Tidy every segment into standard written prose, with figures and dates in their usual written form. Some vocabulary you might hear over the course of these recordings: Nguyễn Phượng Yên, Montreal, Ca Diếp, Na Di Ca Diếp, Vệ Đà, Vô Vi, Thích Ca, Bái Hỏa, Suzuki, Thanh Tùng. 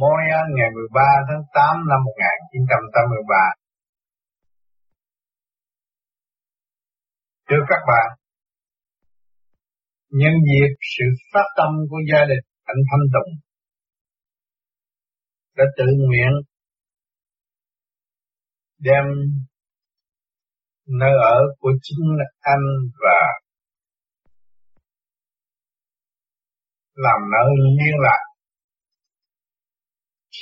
Montreal ngày 13 tháng 8 năm 1983. Thưa các bạn, nhân dịp sự phát tâm của gia đình anh Thanh Tùng đã tự nguyện đem nơi ở của chính anh và làm nơi liên lạc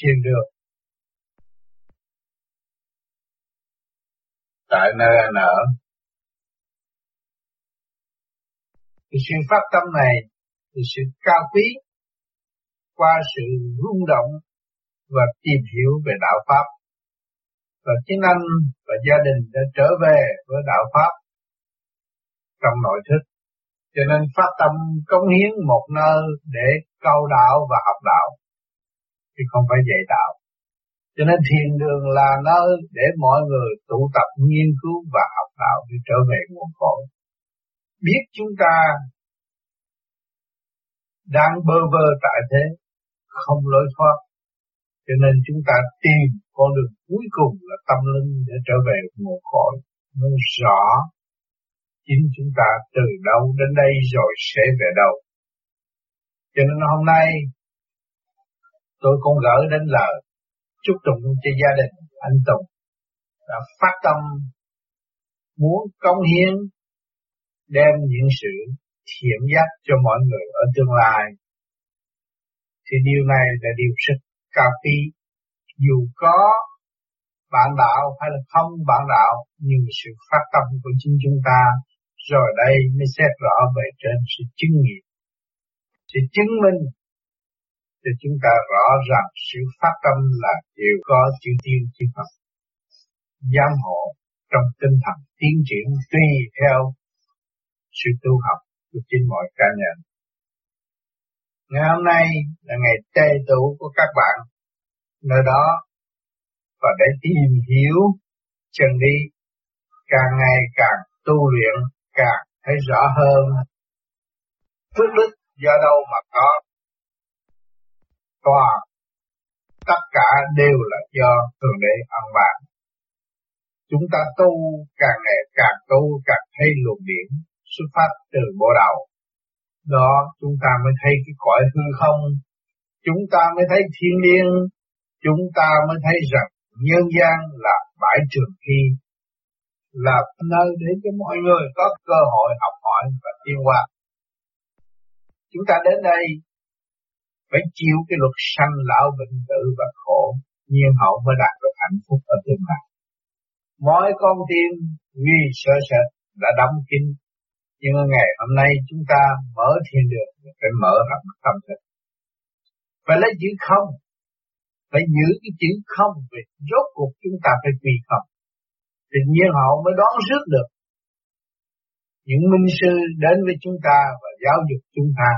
thiên đường tại nơi anh ở. Thì sự phát tâm này, thì sự cao quý qua sự rung động và tìm hiểu về đạo Pháp, và chính anh và gia đình đã trở về với đạo Pháp trong nội thức, cho nên phát tâm cống hiến một nơi để cầu đạo và học đạo, chứ không phải dạy đạo. Cho nên thiền đường là nơi để mọi người tụ tập nghiên cứu và học đạo để trở về nguồn cội. Biết chúng ta đang bơ vơ tại thế, không lối thoát, cho nên chúng ta tìm con đường cuối cùng là tâm linh để trở về nguồn cội. Nó rõ chính chúng ta từ đâu đến đây rồi sẽ về đâu. Cho nên hôm nay tôi cũng gửi đến lời chúc tụng cho gia đình anh Tùng đã phát tâm muốn cống hiến, đem những sự thiện giác cho mọi người ở tương lai. Thì điều này là điều rất cao quý. Dù có bạn đạo hay là không bạn đạo, nhưng sự phát tâm của chính chúng ta rồi đây mới xét rõ về trên sự chứng nghiệm, sự chứng minh cho chúng ta rõ rằng sự phát tâm là điều có chữ tiên chữ Phật giám hộ trong tinh thần tiến triển tùy theo sự tu học của chính mọi cá nhân. Ngày hôm nay là ngày tề tụ của các bạn nơi đó, và để tìm hiểu chân lý, càng ngày càng tu luyện, càng thấy rõ hơn phước đức do đâu mà có. Toàn tất cả đều là do Thượng Đế ân ban. Chúng ta tu càng ngày càng tu, càng thấy luồng điển xuất phát từ bộ đầu. Đó chúng ta mới thấy cái cõi hư không, chúng ta mới thấy thiên liêng, chúng ta mới thấy rằng nhân gian là bãi trường thi, là nơi để cho mọi người có cơ hội học hỏi và tiến hóa. Chúng ta đến đây phải chịu cái luật sanh lão bệnh tử và khổ, nhiên hậu mới đạt được hạnh phúc ở tương lai. Mỗi con tim vì sợ sệt đã đóng kín, nhưng ngày hôm nay chúng ta mở thiên đường phải mở rộng tâm thức, phải lấy chữ không, phải giữ cái chữ không, vì rốt cuộc chúng ta phải quy không, thì nhiên hậu mới đón rước được những minh sư đến với chúng ta và giáo dục chúng ta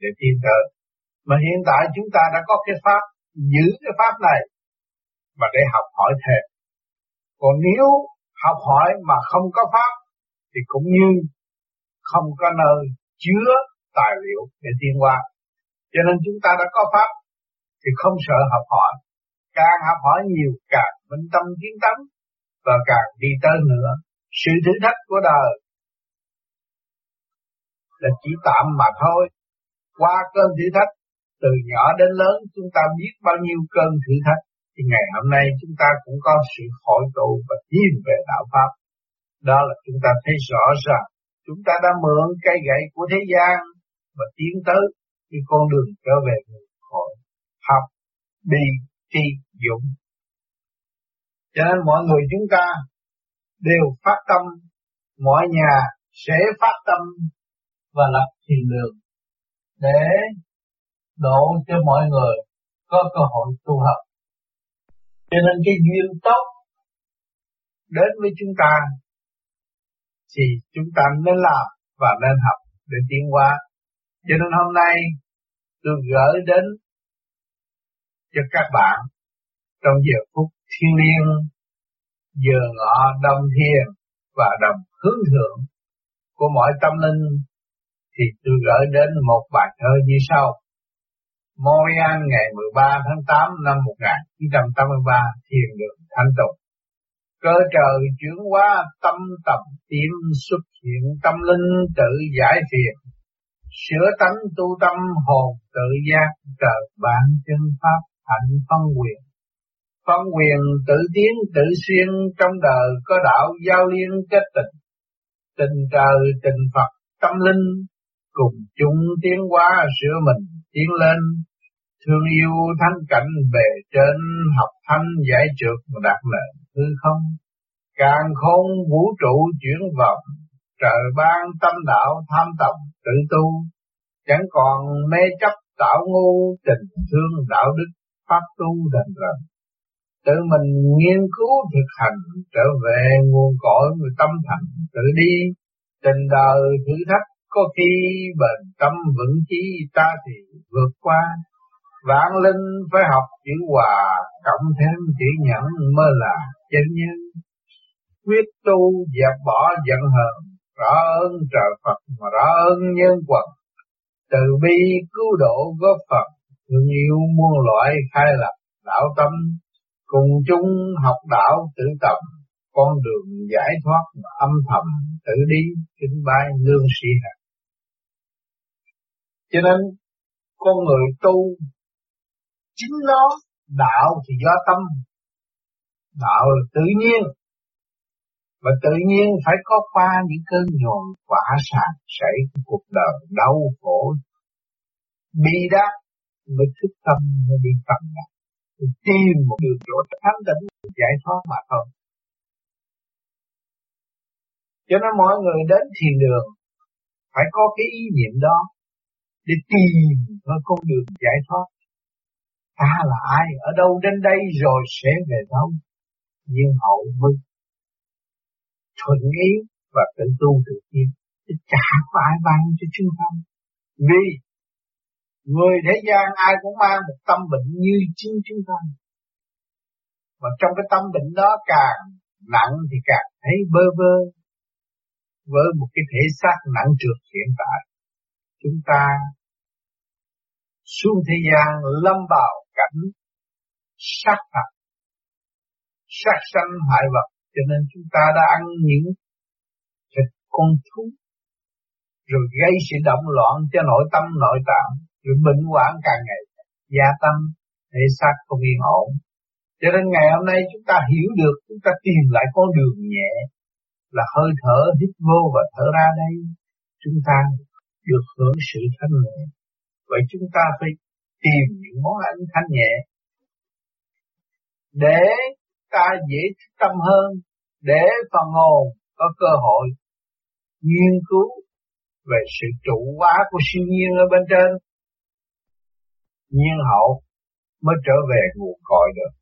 để tiến tới. Mà hiện tại chúng ta đã có cái pháp, giữ cái pháp này mà để học hỏi thêm. Còn nếu học hỏi mà không có pháp thì cũng như không có nơi chứa tài liệu để tiến qua. Cho nên chúng ta đã có pháp thì không sợ học hỏi. Càng học hỏi nhiều càng minh tâm kiến tánh, và càng đi tới nữa. Sự thử thách của đời là chỉ tạm mà thôi. Qua cơn thử thách, từ nhỏ đến lớn chúng ta biết bao nhiêu cơn thử thách, thì ngày hôm nay chúng ta cũng có sự hội tụ và tiến về đạo Pháp. Đó là chúng ta thấy rõ ràng chúng ta đã mượn cây gậy của thế gian và tiến tới cái con đường trở về nguồn cội, học đi tri dụng. Cho nên mọi người chúng ta đều phát tâm, mọi nhà sẽ phát tâm và lập thiền đường để độ cho mọi người có cơ hội tu học. Cho nên cái duyên tốt đến với chúng ta thì chúng ta nên làm và nên học để tiến hóa. Cho nên hôm nay tôi gửi đến cho các bạn trong giờ phút thiêng liêng, giờ ngọ đồng thiền và đồng hướng thượng của mọi tâm linh, thì tôi gửi đến một bài thơ như sau. Montreal ngày 13 tháng 8 năm 1983, thiền đường Thanh Tùng. Cơ trời chuyển hóa tâm tầm tiệm xuất hiện tâm linh tự giải thiền, sửa tánh tu tâm hồn tự giác trời bản chân pháp hạnh phân quyền tự tiến tự xuyên trong đời có đạo giao liên kết tình, tình trời tình Phật tâm linh cùng chung tiến hóa sửa mình tiến lên. Thương yêu thanh cảnh bề trên học thanh giải trượt đạt nền hư không. Càng khôn vũ trụ chuyển vọng, trời ban tâm đạo tham tầm tự tu. Chẳng còn mê chấp tạo ngu, tình thương đạo đức pháp tu đành rành. Tự mình nghiên cứu thực hành, trở về nguồn cội người tâm thành tự đi. Tình đời thử thách có khi bền tâm vững chí ta thì vượt qua. Vạn linh phải học chữ hòa, cộng thêm chữ nhẫn mới là chân nhân. Quyết tu dẹp bỏ giận hờn, rõ ơn trời Phật mà rõ ơn nhân quần. Từ bi cứu độ góp Phật, thương yêu muôn loại khai lập đạo tâm. Cùng chung học đạo tự tập, con đường giải thoát mà âm thầm tự đi, kính bái lương sĩ hạt. Cho nên, con người tu chính nó, đạo thì do tâm, đạo là tự nhiên, và tự nhiên phải có qua những cơn nhòn quả sạt sảy của cuộc đời đau khổ, bi đát mới thức tâm mới đi tầm đạo, tìm một đường lối thanh tịnh giải thoát mà thôi. Cho nên mọi người đến thiền đường phải có cái ý niệm đó để tìm một con đường giải thoát. Ta là ai, ở đâu đến đây rồi sẽ về đâu, nhưng hậu mới thuận ý và tự tu tự nhiên, chứ chả có ai ban cho chúng ta. Vì người thế gian ai cũng mang một tâm bệnh như chính chúng ta, mà trong cái tâm bệnh đó càng nặng thì càng thấy bơ vơ, với một cái thể xác nặng trược hiện tại. Chúng ta xuống thế gian lâm vào cảnh sát phạt, sát sanh hại vật, cho nên chúng ta đã ăn những thịt con thú, rồi gây sự động loạn cho nội tâm nội tạng, rồi bệnh hoạn càng ngày gia tăng, thể xác không yên ổn. Cho nên ngày hôm nay chúng ta hiểu được, chúng ta tìm lại con đường nhẹ là hơi thở hít vô và thở ra đây, chúng ta được hưởng sự thanh nhẹ. Vậy chúng ta phải tìm những món ăn thanh nhẹ để ta dễ tâm hơn, để phần hồn có cơ hội nghiên cứu về sự trụ hóa của siêu nhiên ở bên trên. Nhiên hậu mới trở về nguồn cội được.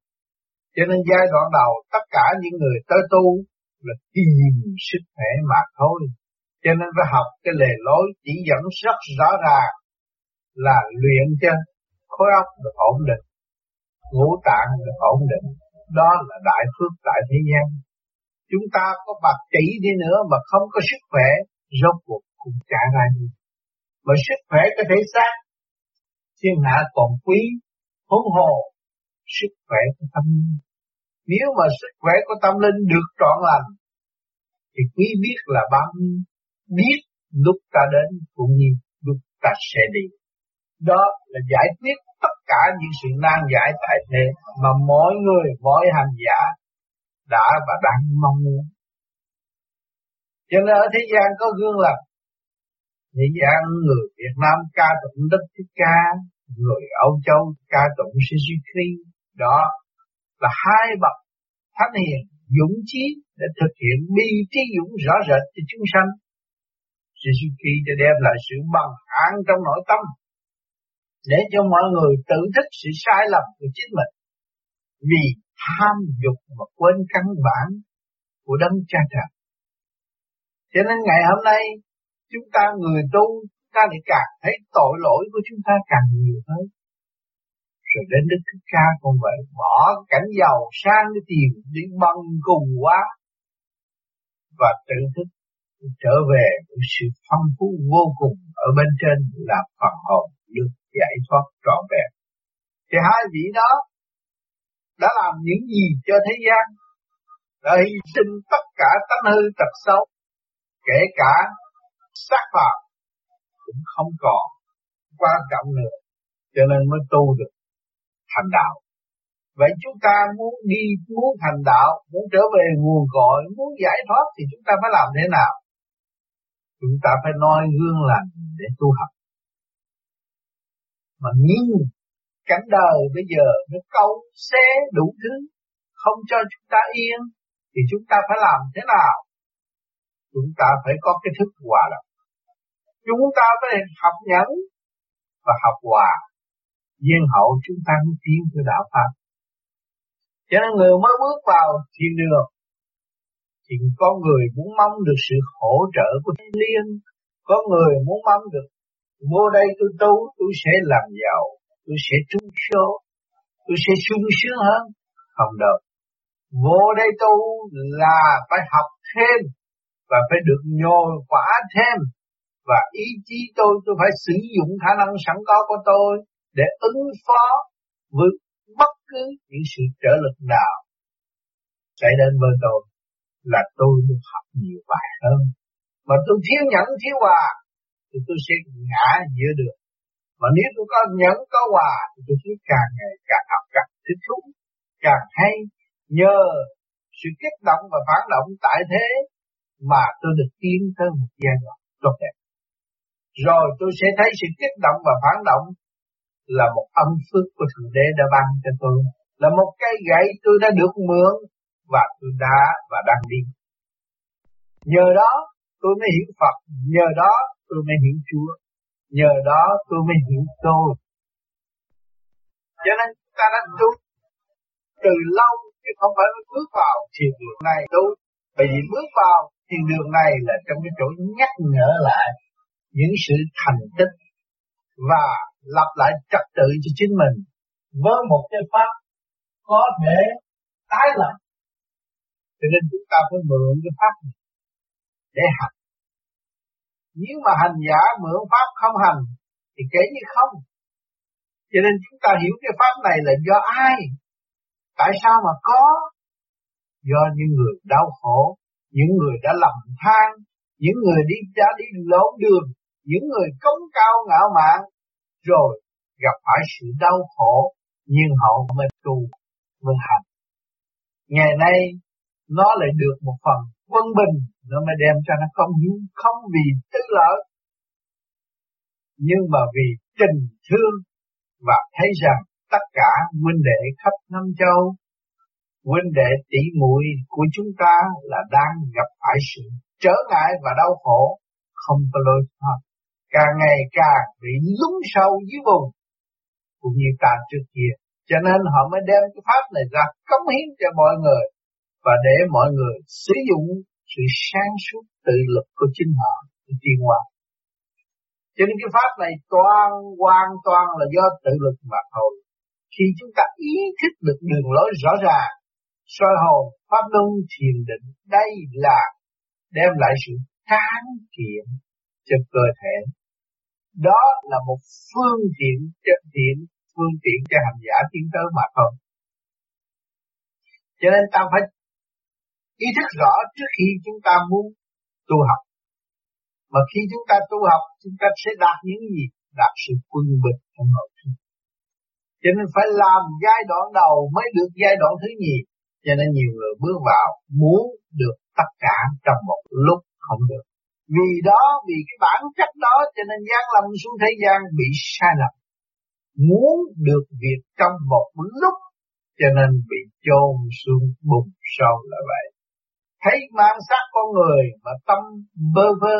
Cho nên giai đoạn đầu tất cả những người tới tu là tìm sức khỏe mà thôi. Cho nên phải học cái lề lối chỉ dẫn rất rõ ràng là luyện cho khối óc được ổn định, ngũ tạng được ổn định. Đó là đại phước tại thế gian. Chúng ta có bạc tỷ đi nữa mà không có sức khỏe, rốt cuộc cũng chả ra gì. Mà sức khỏe có thể xác, thiên hạ còn quý, huống hồ sức khỏe của tâm linh. Nếu mà sức khỏe của tâm linh được trọn lành, thì quý biết là bao nhiêu, biết lúc ta đến cũng như lúc ta sẽ đi. Đó là giải quyết tất cả những sự nan giải tại thế mà mỗi người, mỗi hành giả đã và đang mong muốn. Cho nên ở thế gian có gương lành, thế gian người Việt Nam ca tụng Đức Thích Ca, người Âu Châu ca tụng Suzuki. Đó là hai bậc thánh hiền dũng chí để thực hiện bi trí dũng rõ rệt cho chúng sanh. Suzuki đã đem lại sự bằng an trong nội tâm, để cho mọi người tự thích sự sai lầm của chính mình, vì tham dục mà quên căn bản của đấng cha trời. Cho nên ngày hôm nay chúng ta người tu, ta lại càng thấy tội lỗi của chúng ta càng nhiều hơn. Rồi đến Đức Thích Ca còn vậy, bỏ cảnh giàu sang để tìm, để băng cùng quá và tự thức trở về với sự phong phú vô cùng ở bên trên là phần hồn được giải thoát trọn vẹn. Thì hai vị đó đã làm những gì cho thế gian, đã hy sinh tất cả tánh hư tật xấu, kể cả xác phàm cũng không còn quan trọng nữa, cho nên mới tu được thành đạo. Vậy chúng ta muốn đi, muốn thành đạo, muốn trở về nguồn cội, muốn giải thoát thì chúng ta phải làm thế nào? Chúng ta phải noi gương lành để tu học. Mà nhưng cảnh đời bây giờ nó câu xé đủ thứ, không cho chúng ta yên, thì chúng ta phải làm thế nào? Chúng ta phải có cái thức hòa đồng. Chúng ta phải học nhẫn và học hòa. Duyên hậu chúng ta mới tiến tới đạo Phật. Cho nên người mới bước vào thiên đường thì có người muốn mong được sự hỗ trợ của thiên liên, có người muốn mong được vô đây tôi tu, tôi sẽ làm giàu, tôi sẽ trúng số, tôi sẽ sung sướng hơn. Không được. Vô đây tu là phải học thêm và phải được nhồi quả thêm, và ý chí tôi phải sử dụng khả năng sẵn có của tôi để ứng phó với bất cứ những sự trở lực nào xảy đến với tôi, là tôi được học nhiều bài hơn. Mà tôi thiếu nhẫn thiếu hòa thì tôi sẽ ngã giữa đường. Mà nếu tôi có nhẫn có hòa thì tôi sẽ càng ngày càng học càng thích thú, càng hay. Nhờ sự kích động và phản động tại thế mà tôi được tiến tới một giai đoạn tốt đẹp. Rồi tôi sẽ thấy sự kích động và phản động là một ân phước của Thượng Đế đã ban cho tôi, là một cây gậy tôi đã được mượn và tôi đã và đang đi. Nhờ đó tôi mới hiểu Phật, nhờ đó tôi mới hiểu Chúa, nhờ đó tôi mới hiểu tôi. Cho nên ta đã tu từ lâu chứ không phải bước vào thiền đường này tu, bởi vì bước vào thiền đường này là trong cái chỗ nhắc nhở lại những sự thành tích và lập lại trật tự cho chính mình với một cái pháp có thể tái lập. Cho nên chúng ta phải mượn cái pháp để hành. Nếu mà hành giả mượn pháp không hành thì kể như không. Cho nên chúng ta hiểu cái pháp này là do ai, tại sao mà có? Do những người đau khổ, những người đã lầm than, những người đã đi lộn đường, những người cống cao ngạo mạn, rồi gặp phải sự đau khổ, nhưng họ mới tu mới hành. Ngày nay nó lại được một phần quân bình, nó mới đem cho nó không vì tư lợi, nhưng mà vì tình thương, và thấy rằng tất cả huynh đệ khắp năm châu, huynh đệ tỷ muội của chúng ta là đang gặp phải sự trở ngại và đau khổ, không có lối thoát, càng ngày càng bị lún sâu dưới bùn cũng như ta trước kia. Cho nên họ mới đem cái pháp này ra cống hiến cho mọi người, và để mọi người sử dụng sự sáng suốt tự lực của chính họ để tiến hóa. Cho nên cái pháp này hoàn toàn là do tự lực mà thôi. Khi chúng ta ý thức được đường lối rõ ràng, soi hồn pháp luân thiền định, đây là đem lại sự tráng kiện cho cơ thể. Đó là một phương tiện cho hành giả tiến tới mà thôi. Cho nên ta phải ý thức rõ trước khi chúng ta muốn tu học. Mà khi chúng ta tu học, chúng ta sẽ đạt những gì? Đạt sự quân bình trong nội tâm. Cho nên phải làm giai đoạn đầu mới được giai đoạn thứ nhì. Cho nên nhiều người bước vào muốn được tất cả trong một lúc không được. Vì cái bản chất đó cho nên gian lầm xuống thế gian bị sai lầm. Muốn được việc trong một lúc cho nên bị chôn xuống bùng sâu là vậy. Thấy mang xác con người mà tâm bơ vơ,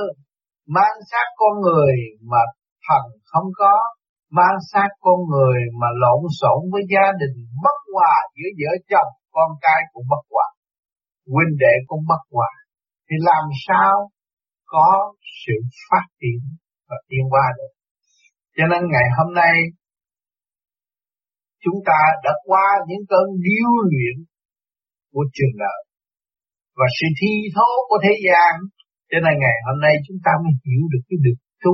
mang xác con người mà thần không có, mang xác con người mà lộn xộn với gia đình bất hòa, giữa vợ chồng con cái cũng bất hòa, huynh đệ cũng bất hòa, thì làm sao có sự phát triển và tiến hóa được. Cho nên ngày hôm nay chúng ta đã qua những cơn điêu luyện của trường đời và sự thi thố của thế gian, cho nên ngày hôm nay chúng ta mới hiểu được cái đường tu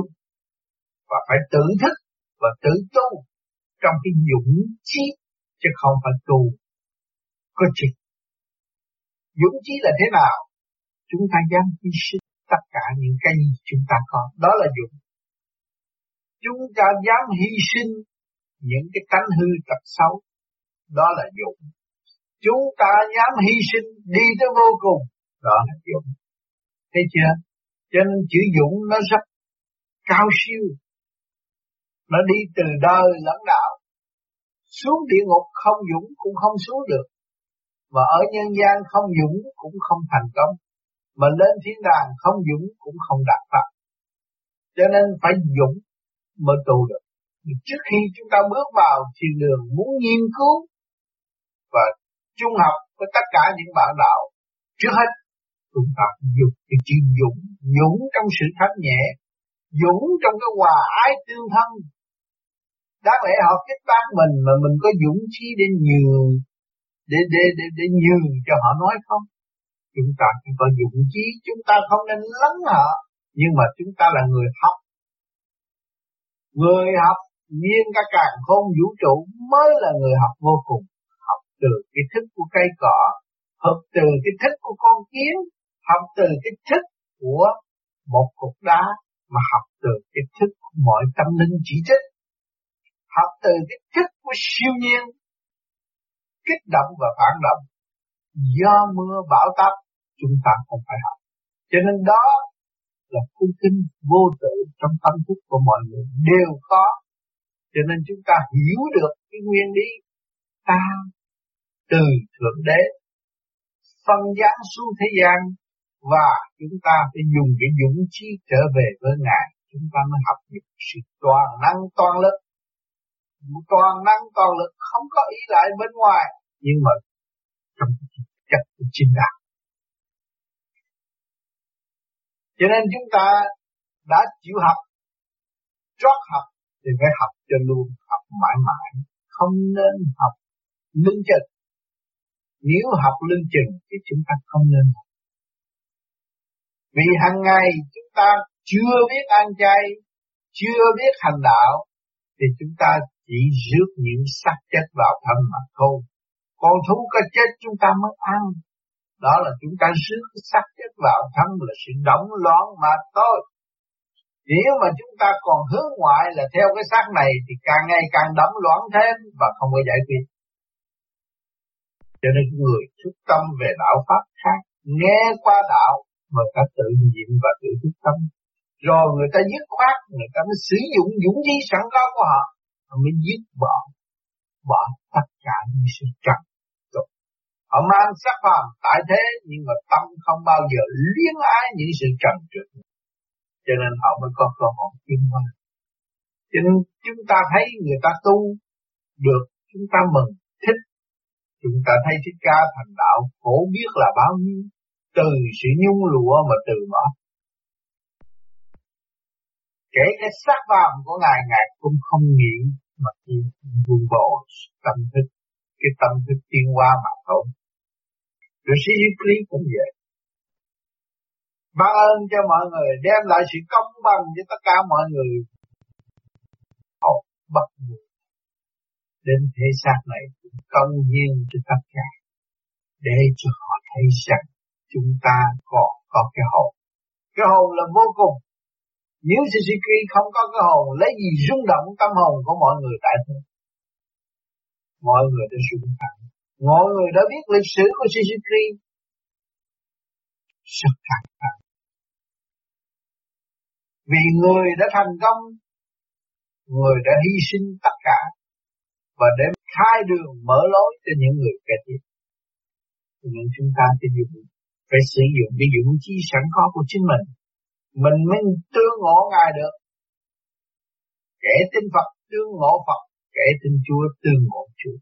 và phải tự thức và tự tu trong cái dũng chí chứ không phải tu có chuyện. Dũng chí là thế nào? Chúng ta dám hy sinh tất cả những cái gì chúng ta có, đó là dũng. Chúng ta dám hy sinh những cái tánh hư tật xấu, đó là dũng. Chúng ta dám hy sinh đi tới vô cùng, đó là dũng. Thấy chưa? Cho nên chữ dũng nó rất cao siêu. Nó đi từ đời lẫn đạo. Xuống địa ngục không dũng cũng không xuống được. Mà ở nhân gian không dũng cũng không thành công. Mà lên thiên đàng không dũng cũng không đạt pháp. Cho nên phải dũng mới tu được. Trước khi chúng ta bước vào thiên đường muốn nghiên cứu và trung học với tất cả những bạn đạo, trước hết chúng ta dùng cái chữ dũng. Dũng trong sự thấp nhẹ, dũng trong cái hòa ái tương thân. Đáng lẽ họ kết bác mình mà mình có dũng chí để nhường, để nhường cho họ nói không? Chúng ta không có dũng chí, chúng ta không nên lấn họ. Nhưng mà chúng ta là người học. Người học nhiên cả càn khôn vũ trụ mới là người học vô cùng. Học từ cái thức của cây cỏ, học từ cái thức của con kiến, học từ cái thức của một cục đá, mà học từ cái thức của mọi tâm linh chỉ trích, học từ cái thức của siêu nhiên, kích động và phản động, do mưa bão táp chúng ta không phải học. Cho nên đó là cung kinh vô tự trong tâm thức của mọi người đều có. Cho nên chúng ta hiểu được cái nguyên lý ta từ Thượng Đế phân giáng xuống thế gian, và chúng ta phải dùng cái dũng chí trở về với Ngài, chúng ta mới học được sự toàn năng toàn lực. Toàn năng toàn lực không có ý lại bên ngoài, nhưng mà trong chất của chính đạo. Cho nên chúng ta đã chịu học, trót học thì phải học cho luôn, học mãi mãi, không nên học lưng chừng. Nếu học lưng chừng thì chúng ta không nên học. Vì hàng ngày chúng ta chưa biết ăn chay, chưa biết hành đạo, thì chúng ta chỉ rước những xác chết vào thân mà thôi. Con thú có chết chúng ta mới ăn. Đó là chúng ta rước xác chết vào thân là sự động loạn mà thôi. Nếu mà chúng ta còn hướng ngoại là theo cái xác này thì càng ngày càng động loạn thêm và không có giải quyết. Cho nên người thức tâm về đạo pháp khác, nghe qua đạo mà ta tự nhiệm và tự thức tâm. Rồi người ta dứt khoát, người ta mới sử dụng dũng khí sẵn có của họ, họ mới dứt bỏ tất cả những sự trần tục. Họ mang sắc phàm tại thế, nhưng mà tâm không bao giờ luyến ái những sự trần trượt. Cho nên họ mới có cơ hội tiến hóa. Cho nên chúng ta thấy người ta tu được, chúng ta mừng, thích. Chúng ta thấy Thích Ca thành đạo khổ biết là bao nhiêu, từ sự nhung lụa mà từ bỏ. Kể cái sắc vàng của Ngài cũng không nghĩ mà chỉ buông bỏ tâm thức, cái tâm thức tiên hoa mà thôi. Rồi Suzuki cũng vậy. Ban ơn cho mọi người, đem lại sự công bằng cho tất cả mọi người. Học bất ngờ đến thế xác này cũng công hiến cho tất cả, để cho họ thấy rằng chúng ta còn có cái hồn. Cái hồn là vô cùng. Nếu Suzuki không có cái hồn, lấy gì rung động tâm hồn của mọi người tại thế? Mọi người đã rung động. Mọi người đã biết lịch sử của Suzuki. Rất thành công. Vì người đã thành công, người đã hy sinh tất cả, và để khai đường mở lối cho những người kế tiếp. Nhưng chúng ta phải sử dụng cái dũng chí sẵn có của chính mình. Mình mới tương ngộ Ngài được. Kẻ tin Phật tương ngộ Phật, kẻ tin Chúa tương ngộ Chúa.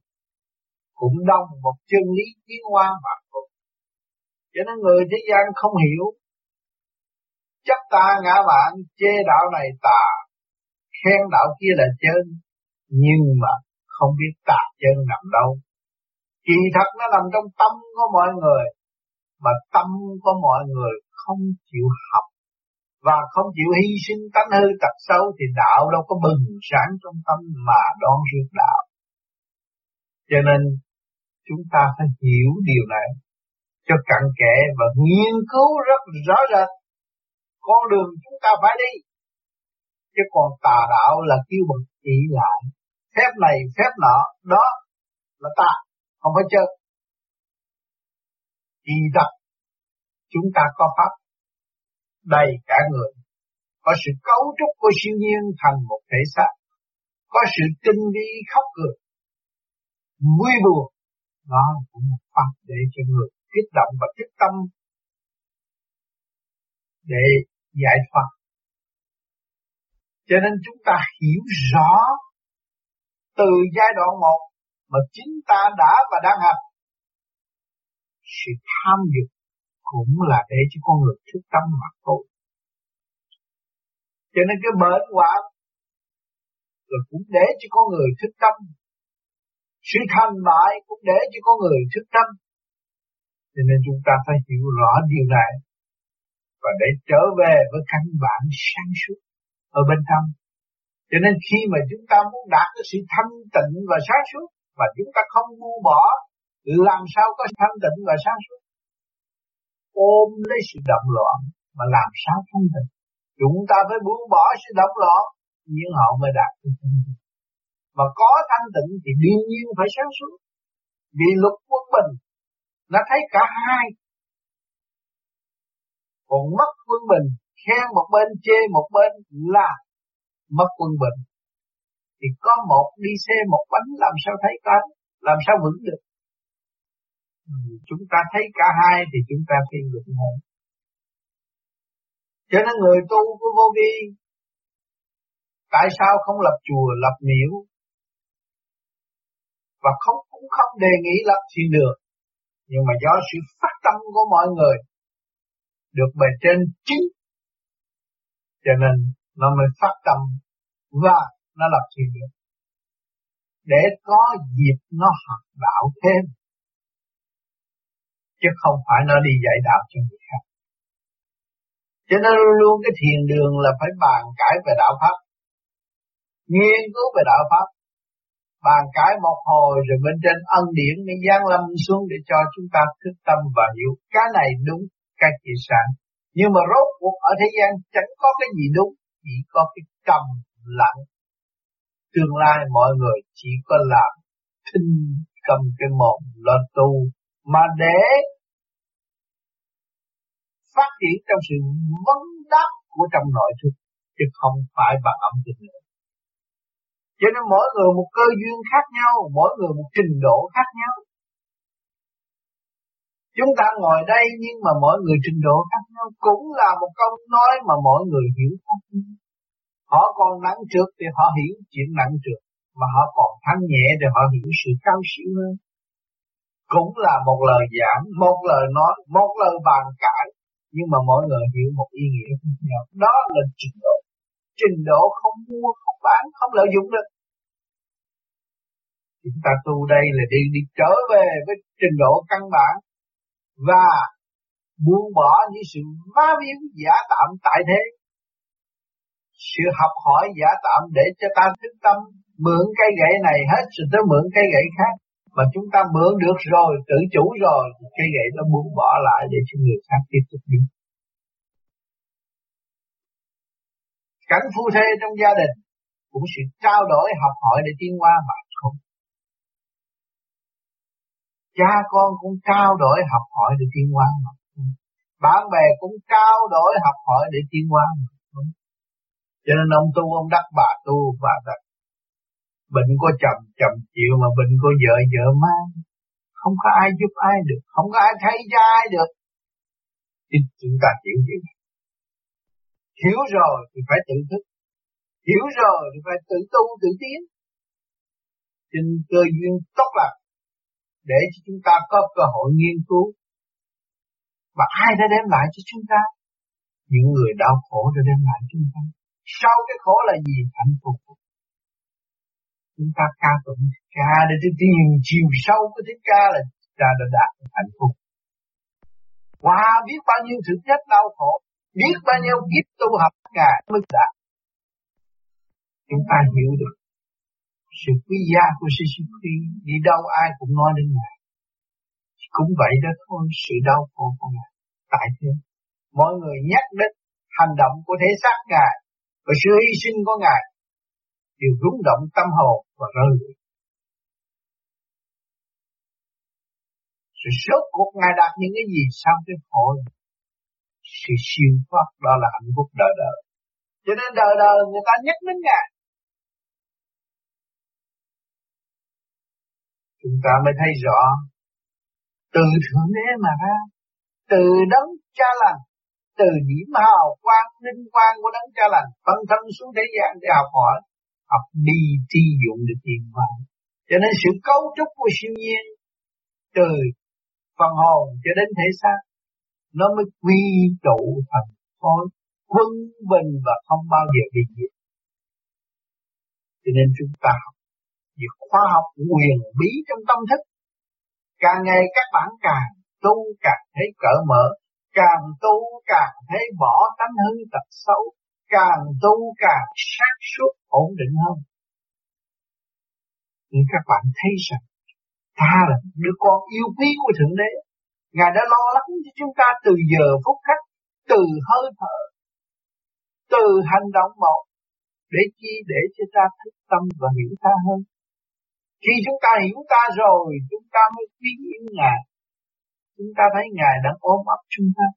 Cũng đồng một chân lý tiến hóa và cùng. Cho nên người thế gian không hiểu. Chấp ta ngã mạn, chê đạo này tà, khen đạo kia là chân. Nhưng mà không biết tà chân nằm đâu. Kỳ thật nó nằm trong tâm của mọi người. Mà tâm của mọi người không chịu học và không chịu hy sinh tánh hư tật xấu thì đạo đâu có bừng sáng trong tâm mà đón rước đạo. Cho nên chúng ta phải hiểu điều này cho cặn kẽ và nghiên cứu rất rõ rệt con đường chúng ta phải đi. Chứ còn tà đạo là kêu bằng chỉ lại phép này phép nọ, đó là tà, không phải chơi. Kỳ thật chúng ta có pháp đầy cả người, có sự cấu trúc của siêu nhiên thành một thể xác, có sự tinh vi khóc cười, vui buồn, nó cũng một pháp để cho người kích động và kích tâm để giải thoát. Cho nên chúng ta hiểu rõ từ giai đoạn một mà chính ta đã và đang hành. Sự tham dục cũng là để cho con người thức tâm mà thôi. Cho nên cái bệnh hoạn rồi cũng để cho con người thức tâm. Sự thành bại cũng để cho con người thức tâm. Cho nên chúng ta phải hiểu rõ điều này và để trở về với căn bản sáng suốt ở bên trong. Cho nên khi mà chúng ta muốn đạt được sự thanh tịnh và sáng suốt mà chúng ta không buông bỏ, làm sao có sự thanh tịnh và sáng suốt? Ôm lấy sự động loạn mà làm sao thanh tịnh? Chúng ta phải buông bỏ sự động loạn, nhưng họ mới đạt được thanh tịnh. Mà có thanh tịnh thì đương nhiên phải sáng suốt. Vì luật quân bình nó thấy cả hai. Còn mất quân bình, khen một bên, chê một bên là mất quân bình. Thì có một đi xe một bánh làm sao thấy con, làm sao vững được. Chúng ta thấy cả hai thì chúng ta tin được hơn. Cho nên người tu của vô vi tại sao không lập chùa, lập miếu và cũng không đề nghị lập thiền đường, nhưng mà do sự phát tâm của mọi người được bề trên chính, cho nên nó mới phát tâm và nó lập thiền đường để có dịp nó học đạo thêm, chứ không phải nó đi dạy đạo cho người khác. Cho nên luôn cái thiền đường là phải bàn cãi về đạo pháp, nghiên cứu về đạo pháp, bàn cãi một hồi rồi bên trên ân điển mới giáng lâm xuống để cho chúng ta thức tâm và hiểu cái này đúng, cái kia sai. Nhưng mà rốt cuộc ở thế gian chẳng có cái gì đúng, chỉ có cái trầm lặng. Tương lai mọi người chỉ có làm thinh, cầm cái mồm lo tu mà để phát triển trong sự vấn đáp của trong nội thức, chứ không phải bằng âm thanh nữa. Cho nên mỗi người một cơ duyên khác nhau, mỗi người một trình độ khác nhau. Chúng ta ngồi đây nhưng mà mỗi người trình độ khác nhau, cũng là một câu nói mà mỗi người hiểu khác nhau. Họ còn nặng trược thì họ hiểu chuyện nặng trược, mà họ còn thanh nhẹ thì họ hiểu sự cao siêu hơn. Cũng là một lời giảng, một lời nói, một lời bàn cãi, nhưng mà mỗi người hiểu một ý nghĩa khác nhau. Đó là trình độ. Trình độ không mua, không bán, không lợi dụng được. Chúng ta tu đây là đi trở về với trình độ căn bản và buông bỏ những sự va víu giả tạm tại thế. Sự học hỏi giả tạm để cho ta thức tâm, mượn cây gậy này hết rồi tới mượn cây gậy khác. Mà chúng ta mượn được rồi, tự chủ rồi, cây gậy nó buông bỏ lại để cho người khác tiếp tục đi. Cảnh phu thê trong gia đình cũng sự trao đổi học hỏi để tiến qua mà không. Cha con cũng trao đổi học hỏi để tiến qua mà không. Bạn bè cũng trao đổi học hỏi để tiến qua mà không. Cho nên ông tu ông đắc, bà tu bà đắc. Bệnh của chồng chồng chịu, mà bệnh của vợ vợ mang. Không có ai giúp ai được, không có ai thay cho ai được. Thì chúng ta hiểu gì? Hiểu rồi thì phải tự thức, hiểu rồi thì phải tự tu tự tiến. Trên cơ duyên tốt lành để cho chúng ta có cơ hội nghiên cứu. Và ai đã đem lại cho chúng ta? Những người đau khổ đã đem lại cho chúng ta. Sau cái khổ là gì? Hạnh phúc. Chúng ta ca tụng Thích Ca để tìm chiều sâu của Thích Ca là chúng ta đã đạt được hạnh phúc. Qua biết bao nhiêu thử thách đau khổ biết bao nhiêu kiếp tu học cả mới đạt. Chúng ta hiểu được sự quý giá của Suzuki, đi đâu ai cũng nói đến Ngài. Cũng vậy đó thôi, sự đau khổ của Ngài. Tại thế, mọi người nhắc đến hành động của thế xác Ngài và sự hy sinh của Ngài đều rung động tâm hồn và rơi lệ. Sự sốt cuộc Ngài đạt những cái gì sau cái khổ, sự siêu thoát đó là hạnh phúc đời đời. Cho nên đời đời người ta nhắc đến Ngài. Chúng ta mới thấy rõ từ Thượng Đế mà ra, từ Đấng Cha Lành, từ điểm hào quang linh quang của Đấng Cha Lành phân thân xuống thế gian để học hỏi, học đi thi dụng được tiền vàng. Cho nên sự cấu trúc của siêu nhiên từ phần hồn cho đến thể xác nó mới quy tụ thành khối quân bình và không bao giờ bị diệt. Cho nên chúng ta học việc khoa học quyền bí trong tâm thức. Càng ngày các bạn càng tu càng thấy cởi mở, càng tu càng thấy bỏ tánh hư tật xấu, càng tu càng sáng suốt ổn định hơn. Nhưng các bạn thấy rằng ta là đứa con yêu quý của Thượng Đế. Ngài đã lo lắng cho chúng ta từ giờ phút khắc, từ hơi thở, từ hành động một, để chi? Để cho ta thức tâm và hiểu ta hơn. Khi chúng ta hiểu ta rồi, chúng ta mới quý yêu Ngài. Chúng ta thấy Ngài đang ôm ấp chúng ta.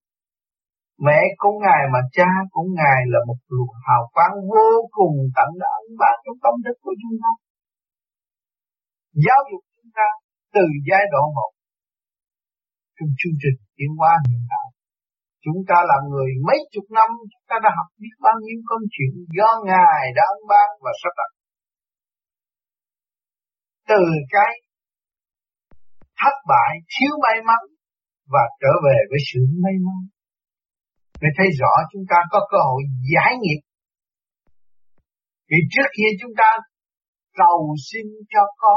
Mẹ cũng Ngài mà cha cũng Ngài là một luồng hào quang vô cùng tận đã ấn ban trong tâm thức của chúng ta. Giáo dục chúng ta từ giai đoạn một. Trong chương trình tiến hóa hiện tại, chúng ta làm người mấy chục năm, chúng ta đã học biết bao nhiêu công chuyện do Ngài đã ấn ban và sắp đặt. Từ cái thất bại, thiếu may mắn và trở về với sự may mắn, để thấy rõ chúng ta có cơ hội giải nghiệp. Vì trước kia chúng ta cầu xin cho có,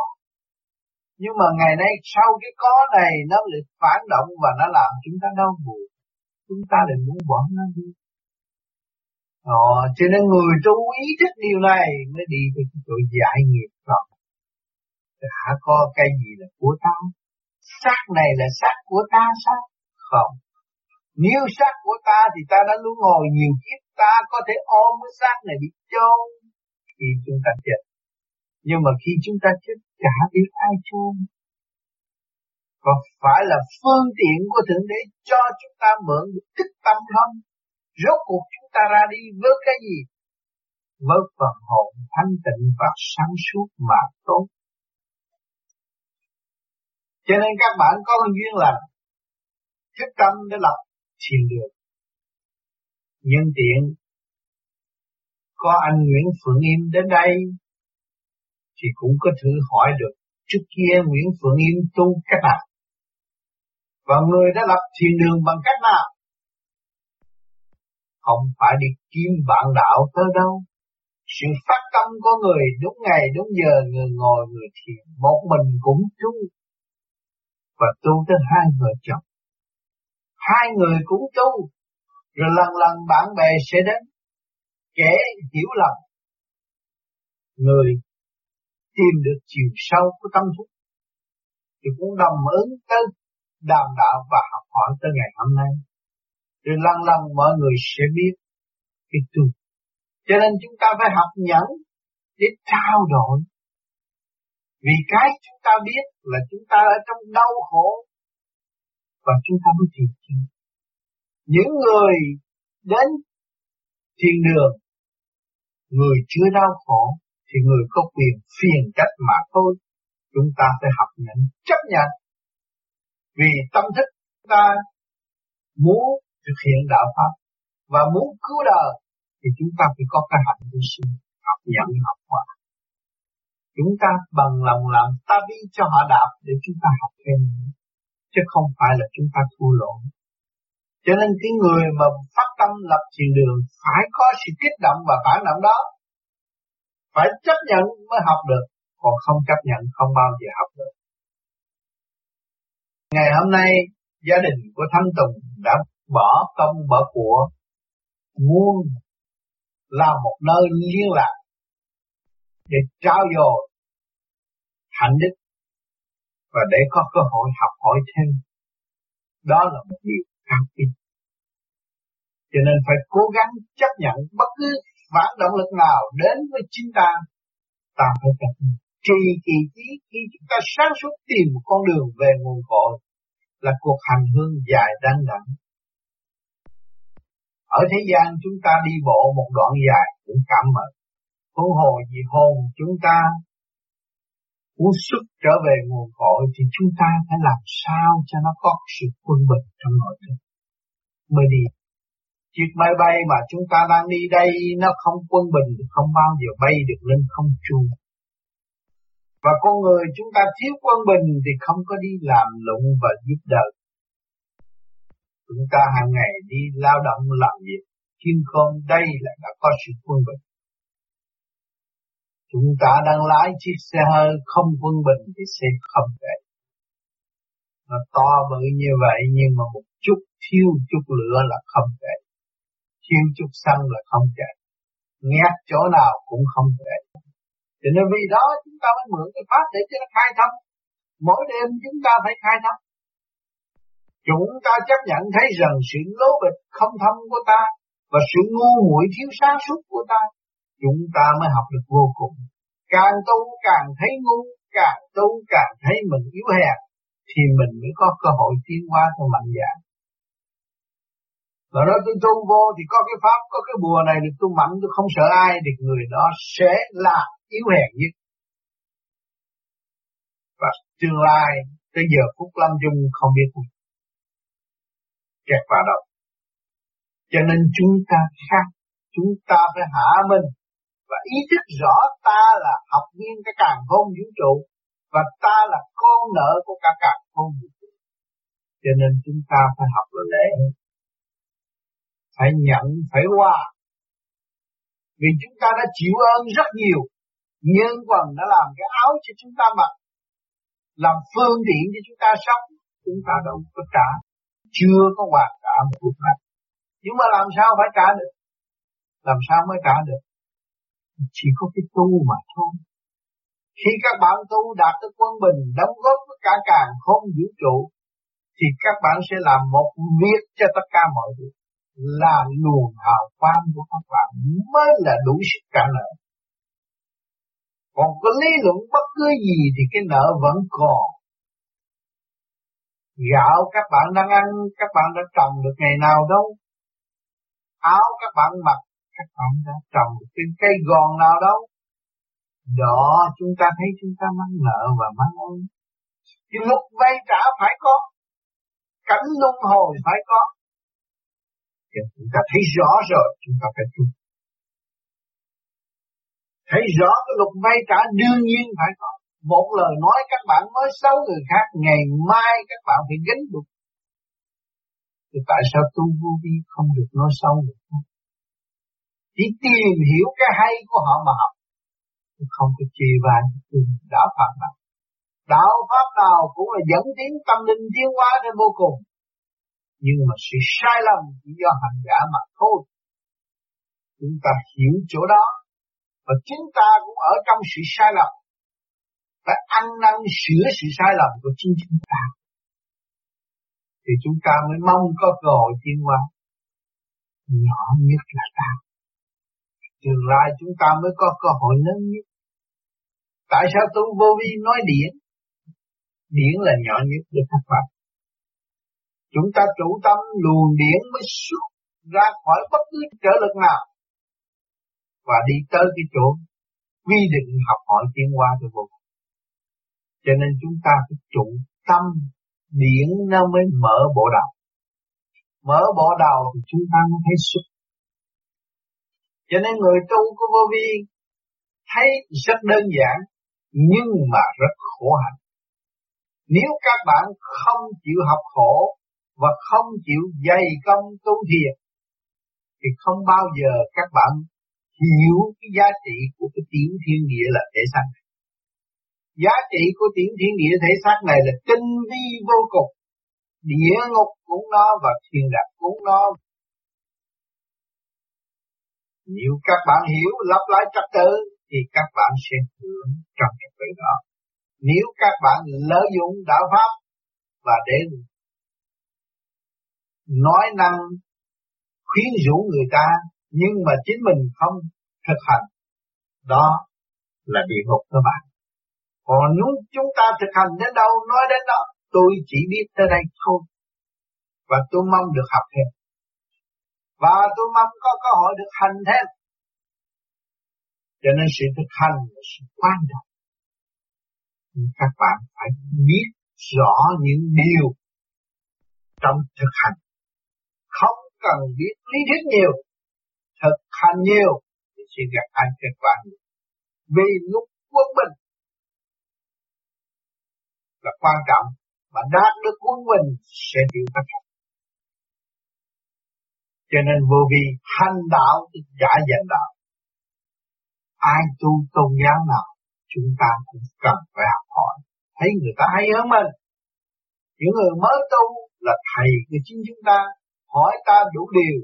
nhưng mà ngày nay sau cái có này nó lại phản động và nó làm chúng ta đau buồn, chúng ta lại muốn bỏ nó đi. Cho nên người tu ý thức điều này mới đi tới cái chỗ giải nghiệp rồi. Đã có cái gì là của ta? Xác này là xác của ta sao? Không. Nếu xác của ta thì ta đã luân hồi nhiều kiếp, ta có thể ôm cái xác này bị chôn khi chúng ta chết. Nhưng mà khi chúng ta chết chả biết ai chôn. Có phải là phương tiện của Thượng Đế cho chúng ta mượn được tích tâm không? Rốt cuộc chúng ta ra đi với cái gì? Với phần hồn thanh tịnh và sáng suốt mà tốt. Cho nên các bạn có con duyên là thức tâm để lập thiền đường. Nhân tiện có anh Nguyễn Phượng Yên đến đây thì cũng có thử hỏi được trước kia Nguyễn Phượng Yên tu cách nào và người đã lập thiền đường bằng cách nào. Không phải đi kiếm bạn đạo tới đâu. Sự phát tâm của người đúng ngày đúng giờ, người ngồi người thiền một mình cũng tu. Và tu tới hai vợ chồng, hai người cũng tu, rồi lần lần bạn bè sẽ đến, kẻ hiểu lầm, người tìm được chiều sâu của tâm thức, thì cũng đồng ứng tới đàm đạo và học hỏi tới ngày hôm nay, rồi lần lần mọi người sẽ biết cái tu. Cho nên chúng ta phải học nhẫn để trao đổi. Vì cái chúng ta biết là chúng ta ở trong đau khổ và chúng ta mới tìm kiếm. Những người đến thiền đường, người chưa đau khổ thì người có quyền phiền trách mà thôi. Chúng ta phải học nhận chấp nhận. Vì tâm thức chúng ta muốn thực hiện đạo pháp và muốn cứu đời thì chúng ta phải có cái hạnh vô sinh, học nhận học hòa. Chúng ta bằng lòng làm ta bi cho họ đạp để chúng ta học thêm, chứ không phải là chúng ta thua lỗ. Cho nên cái người mà phát tâm lập thiền đường phải có sự kích động và phản động đó, phải chấp nhận mới học được, còn không chấp nhận không bao giờ học được. Ngày hôm nay gia đình của Thanh Tùng đã bỏ công bỏ của muốn là một nơi liên lạc để trao dồi hạnh đức và để có cơ hội học hỏi thêm. Đó là một điều cao quý. Cho nên phải cố gắng chấp nhận bất cứ vạn động lực nào đến với chúng ta. Ta phải chấp nhận. Kỳ trí khi chúng ta sáng suốt tìm một con đường về nguồn cội là cuộc hành hương dài đằng đẵng. Ở thế gian chúng ta đi bộ một đoạn dài cũng cảm mệt. Huống hồ vì hồn chúng ta muốn xuất trở về nguồn cội thì chúng ta phải làm sao cho nó có sự quân bình trong nội tâm mới đi. Chiếc máy bay mà chúng ta đang đi đây nó không quân bình thì không bao giờ bay được lên không trung. Và con người chúng ta thiếu quân bình thì không có đi làm lụng và giúp đời. Chúng ta hàng ngày đi lao động làm việc, thiên không đây là đã có sự quân bình. Chúng ta đang lái chiếc xe hơi không quân bình thì xe không chạy. Nó to bự như vậy nhưng mà một chút thiếu chút lửa là không chạy. Thiếu chút xăng là không chạy. Ngát chỗ nào cũng không chạy. Cho nên vì đó chúng ta mới mượn cái pháp để cho nó khai thông. Mỗi đêm chúng ta phải khai thông. Chúng ta chấp nhận thấy rằng sự lố bịch không thông của ta và sự ngu muội thiếu sáng suốt của ta, chúng ta mới học được vô cùng. Càng tu càng thấy ngu, càng tu càng thấy mình yếu hèn, thì mình mới có cơ hội tiến hóa theo mạnh dạng. Và đó tôi tu vô thì có cái pháp, có cái bùa này được tu mạnh, tôi không sợ ai, thì người đó sẽ là yếu hèn nhất. Và tương lai tới giờ phút lâm chung không biết kẹt vào đâu. Cho nên chúng ta khác, chúng ta phải hạ mình và ý thức rõ ta là học viên cái càn khôn vũ trụ và ta là con nợ của cả càn khôn vũ trụ. Cho nên chúng ta phải học lễ, phải nhận, phải hòa. Vì chúng ta đã chịu ơn rất nhiều, nhân quần đã làm cái áo cho chúng ta mặc, làm phương tiện cho chúng ta sống, chúng ta đâu có trả, chưa có hoàn trả một cuộc này. Nhưng mà làm sao phải trả được? Làm sao mới trả được? Chỉ có cái tu mà thôi. Khi các bạn tu đạt tới quân bình, đóng góp với cả càng không vũ trụ, thì các bạn sẽ làm một việc cho tất cả mọi việc. Là luồng hào quang của các bạn mới là đủ sức trả nợ. Còn có lý luận bất cứ gì thì cái nợ vẫn còn. Gạo các bạn đang ăn, các bạn đã trồng được ngày nào đâu. Áo các bạn mặc, các bạn đã trồng được cái cây gòn nào đâu. Đó, chúng ta thấy chúng ta mang nợ và mang ơn. Thì luật vay trả phải có, cảnh luân hồi phải có. Thì chúng ta thấy rõ rồi, chúng ta phải tu. Thấy rõ cái luật vay trả đương nhiên phải có. Một lời nói các bạn nói xấu người khác, ngày mai các bạn phải gánh được. Thì tại sao tu vô vi không được nói xấu người khác? Chỉ tìm hiểu cái hay của họ mà học. Không có chê bai đạo Phật nào. Đạo Pháp nào cũng là dẫn tiến tâm linh tiến hóa đến vô cùng. Nhưng mà sự sai lầm chỉ do hành giả mà thôi. Chúng ta hiểu chỗ đó. Và chúng ta cũng ở trong sự sai lầm. Phải ăn năn sửa sự sai lầm của chính chúng ta. Thì chúng ta mới mong có cơ hội tiến hóa. Nhỏ nhất là ta. Tương lai chúng ta mới có cơ hội lớn nhất. Tại sao tu vô vi nói điển? Điển là nhỏ nhất để các bạn. Chúng ta trụ tâm luồng điển mới xuất ra khỏi bất cứ trở lực nào. Và đi tới cái chỗ quy định học hỏi tiến hóa từ vô cùng. Cho nên chúng ta phải trụ tâm điển nó mới mở bộ đầu. Mở bộ đầu thì chúng ta mới thấy xuất. Cho nên người tu của vô vi thấy rất đơn giản nhưng mà rất khổ hạnh. Nếu các bạn không chịu học khổ và không chịu dày công tu thiền thì không bao giờ các bạn hiểu cái giá trị của cái tiểu thiên địa là thể xác. Giá trị của tiểu thiên địa thể xác này là tinh vi vô cùng. Địa ngục cũng nó và thiên đàng cũng nó. Nếu các bạn hiểu lặp lại trật tự thì các bạn sẽ hưởng trong trật tự đó. Nếu các bạn lợi dụng đạo pháp và để nói năng khuyến rũ người ta nhưng mà chính mình không thực hành, đó là địa ngục các bạn. Còn nếu chúng ta thực hành đến đâu nói đến đó, tôi chỉ biết tới đây thôi. Và tôi mong được học thêm. Và tôi mong có cơ hội được hành thêm. Cho nên sự thực hành là sự quan trọng. Các bạn phải biết rõ những điều trong thực hành. Không cần biết lý thuyết nhiều. Thực hành nhiều thì sẽ gặp anh các bạn. Vì lúc quân bình là quan trọng. Mà đạt được quân bình sẽ điều tất cả. Cho nên vô vi hành đạo thì giả dành đạo. Ai tu tôn giáo nào chúng ta cũng cần phải học hỏi. Thấy người ta hay hơn mình. Những người mới tu là thầy của chính chúng ta. Hỏi ta đủ điều.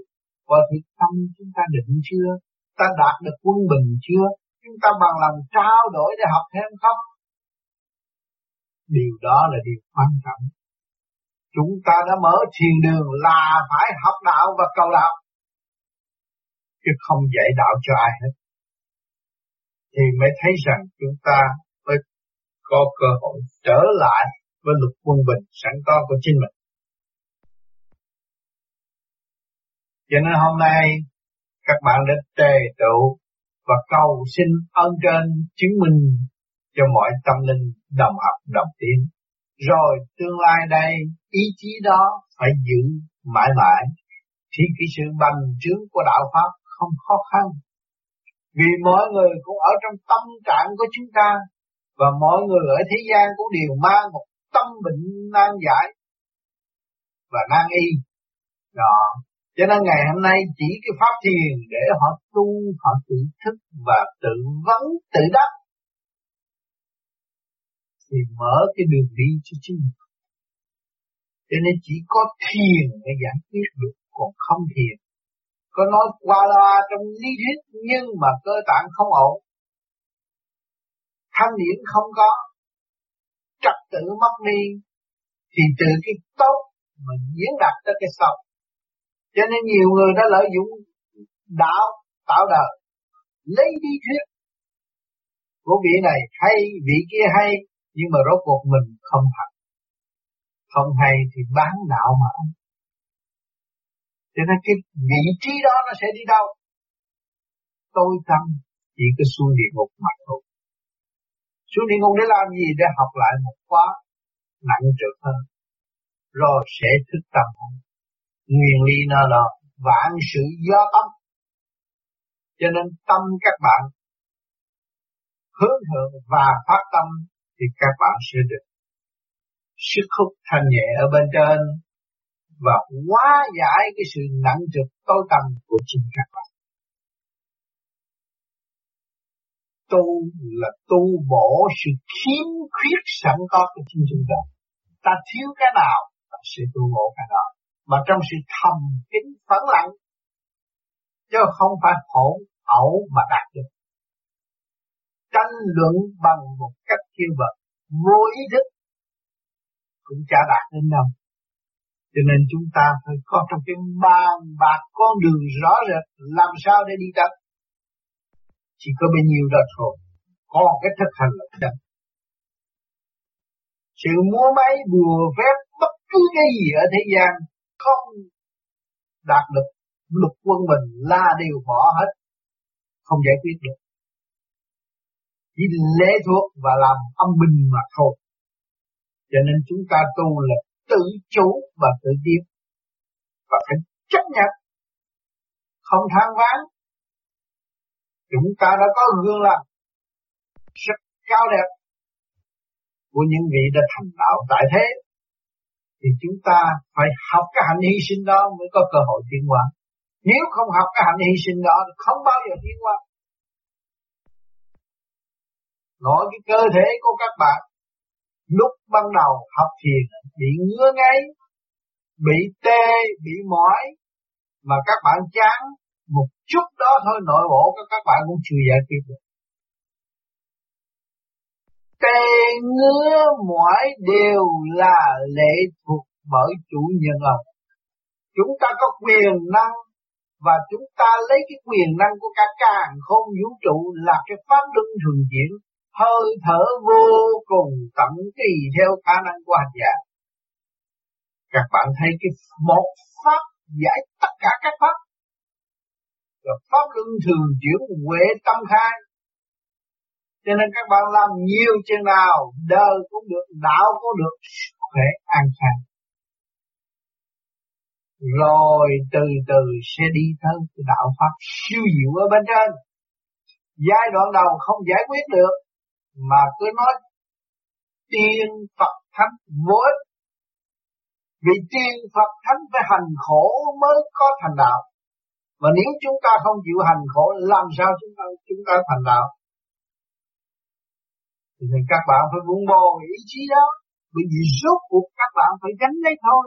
Và thì tâm chúng ta định chưa? Ta đạt được quân bình chưa? Chúng ta bằng lòng trao đổi để học thêm không? Điều đó là điều quan trọng. Chúng ta đã mở thiền đường là phải học đạo và cầu đạo. Chứ không dạy đạo cho ai hết. Thì mới thấy rằng chúng ta mới có cơ hội trở lại với luật quân bình sẵn có của chính mình. Cho nên hôm nay các bạn đã tề tựu và cầu xin ơn trên chứng minh cho mọi tâm linh đồng học đồng tiến. Rồi tương lai đây ý chí đó phải giữ mãi mãi. Thì cái sự bành trướng của đạo pháp không khó khăn. Vì mọi người cũng ở trong tâm trạng của chúng ta. Và mọi người ở thế gian cũng đều mang một tâm bệnh nan giải và nan y. Đó. Cho nên ngày hôm nay chỉ cái pháp thiền để họ tu, họ tự thức và tự vấn, tự đắc. Thì mở cái đường đi cho chính mình. Cho nên chỉ có thiền để giải quyết được, còn không thiền. Có nói qua loa trong lý thuyết nhưng mà cơ tạng không ổn. Thanh điển không có. Trật tự mất đi. Thì từ cái tốt mà diễn đạt tới cái xấu. Cho nên nhiều người đã lợi dụng đạo tạo đời. Lấy lý thuyết của vị này hay, vị kia hay. Nhưng mà rốt cuộc mình không thật. Không hay thì bán đạo mà. Cho nên cái vị trí đó nó sẽ đi đâu? Tôi tâm chỉ có xuống địa ngục mà thôi. Xuống địa ngục để làm gì? Để học lại một khóa nặng trược hơn. Rồi sẽ thức tâm hơn. Nguyên lý nó là vạn sự do tâm. Cho nên tâm các bạn hướng thượng và phát tâm thì các bạn sẽ được sức hút thanh nhẹ ở bên trên và hóa giải cái sự nặng trược tối tăm của chính các bạn. Tu là tu bổ sự khiếm khuyết sẵn có của chính chúng ta. Ta thiếu cái nào, ta sẽ tu bổ cái đó. Mà trong sự thầm kín phẫn lặng, chứ không phải hỗn ẩu mà đạt được. Tranh luận bằng một cách khiêu vật, vô ý thức, cũng chả đạt đến đâu. Cho nên chúng ta phải có trong cái bàn bạc con đường rõ rệt, làm sao để đi tới. Chỉ có bấy nhiêu đó thôi, còn cái thực hành là chậm. Sự múa máy bùa phép bất cứ cái gì ở thế gian, không đạt được luật quân mình là đều bỏ hết, không giải quyết được. Chỉ lệ thuộc và làm âm binh mà thôi. Cho nên chúng ta tu là tự chủ và tự tiến. Và phải chấp nhận. Không than vãn. Chúng ta đã có gương lành rất cao đẹp của những vị đã thành đạo tại thế. Thì chúng ta phải học cái hạnh hy sinh đó mới có cơ hội tiến hóa. Nếu không học cái hạnh hy sinh đó không bao giờ tiến hóa. Nói cái cơ thể của các bạn lúc ban đầu học thiền bị ngứa ngáy, bị tê, bị mỏi mà các bạn chán một chút đó thôi, nội bộ của các bạn cũng chưa giải quyết được. Tê ngứa mỗi điều là lệ thuộc bởi chủ nhân ông. Chúng ta có quyền năng và chúng ta lấy cái quyền năng của cả càn khôn vũ trụ là cái pháp luân thường chuyển, hơi thở vô cùng tận tùy theo khả năng của hành giả. Các bạn thấy cái một pháp giải tất cả các pháp là pháp luân thường chuyển huệ tâm khai. Cho nên các bạn làm nhiều chừng nào đời cũng được, đạo cũng được, khỏe an khang. Rồi từ từ sẽ đi tới cái đạo pháp siêu diệu ở bên trên. Giai đoạn đầu không giải quyết được mà cứ nói tiên Phật Thánh vô ích. Vì tiên Phật Thánh phải hành khổ mới có thành đạo. Và nếu chúng ta không chịu hành khổ làm sao chúng ta thành đạo? Thì các bạn phải vun bồi ý chí đó. Bởi vì rốt cuộc các bạn phải gánh lấy thôi.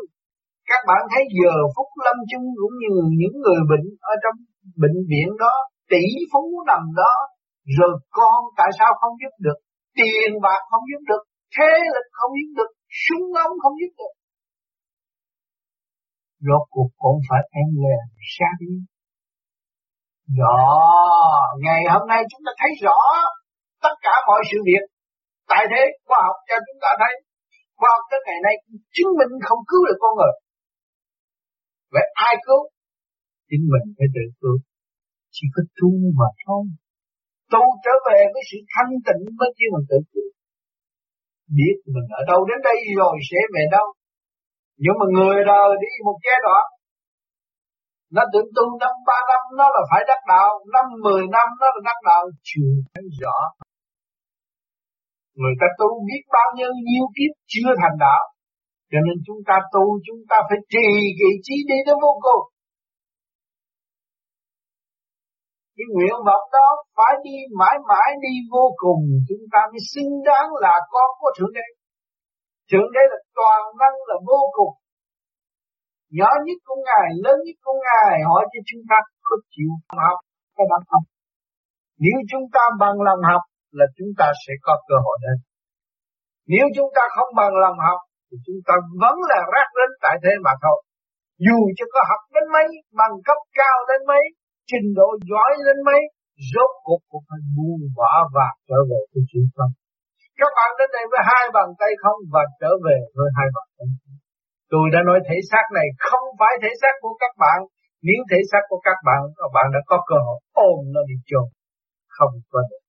Các bạn thấy giờ phút lâm chung cũng như những người bệnh ở trong bệnh viện đó, tỷ phú nằm đó, rồi con tại sao không giúp được, tiền bạc không giúp được, thế lực không giúp được, súng ống không giúp được. Rốt cuộc cũng phải em lên xa đi. Đó, ngày hôm nay chúng ta thấy rõ tất cả mọi sự việc. Tại thế khoa học cho chúng ta thấy, khoa học tới ngày nay chứng minh không cứu được con người. Vậy ai cứu? Chính mình phải tự cứu. Chỉ có tu mà thôi. Tu trở về với sự thanh tịnh mới chứ mình tự cứu. Biết mình ở đâu đến đây rồi sẽ về đâu. Nhưng mà người đời đi một giai đoạn, nó tưởng tu năm 3 năm nó là phải đắc đạo, năm 10 năm nó là đắc đạo, chưa thấy rõ. Người ta tu biết bao nhiêu nhiêu kiếp chưa thành đạo. Cho nên chúng ta tu, chúng ta phải trì cái trí đi tới vô cùng. Cái nguyện vọng đó phải đi mãi mãi đi vô cùng, chúng ta mới xứng đáng là con của Thượng Đế. Thượng Đế là toàn năng, là vô cùng. Nhỏ nhất của Ngài, lớn nhất của Ngài, hỏi cho chúng ta có chịu học hay bằng học. Nếu chúng ta bằng lòng học là chúng ta sẽ có cơ hội đến. Nếu chúng ta không bằng lòng học thì chúng ta vẫn là rác đến tại thế mà thôi. Dù cho có học đến mấy, bằng cấp cao đến mấy, trình độ giỏi đến mấy, rốt cuộc cũng phải buông bỏ và trở về với chính mình. Các bạn đến đây với 2 bàn tay không và trở về với 2 bàn tay. Tôi đã nói thể xác này không phải thể xác của các bạn. Nếu thể xác của các bạn đã có cơ hội ôm nó đi chôn. Không có được.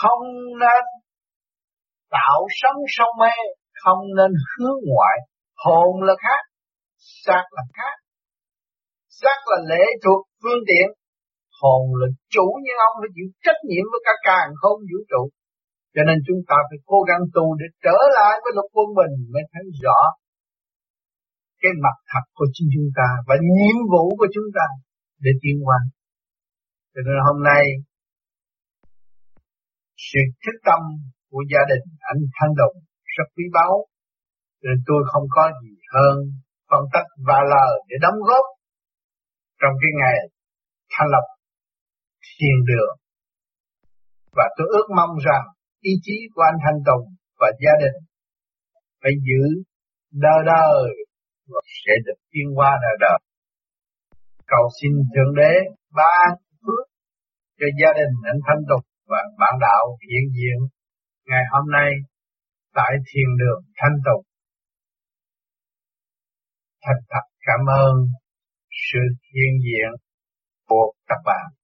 Không nên tạo sống sâu mê, không nên hướng ngoại. Hồn là khác, xác là khác. Xác là lệ thuộc phương tiện, hồn là chủ nhân ông phải chịu trách nhiệm với cả càn khôn vũ trụ. Cho nên chúng ta phải cố gắng tu để trở lại với lục quân mình mới thấy rõ cái mặt thật của chính chúng ta và nhiệm vụ của chúng ta để tiến qua. Cho nên hôm nay sự thức tâm của gia đình anh Thanh Tùng rất quý báu. Nên tôi không có gì hơn phân tích và lời để đóng góp trong cái ngày thành lập thiền đường. Và tôi ước mong rằng ý chí của anh Thanh Tùng và gia đình phải giữ đời đời và sẽ được tiến qua đời đời. Cầu xin Thượng Đế ban phước cho gia đình anh Thanh Tùng và bạn đạo hiện diện ngày hôm nay tại thiền đường Thanh Tùng. Thật cảm ơn sự hiện diện của các bạn.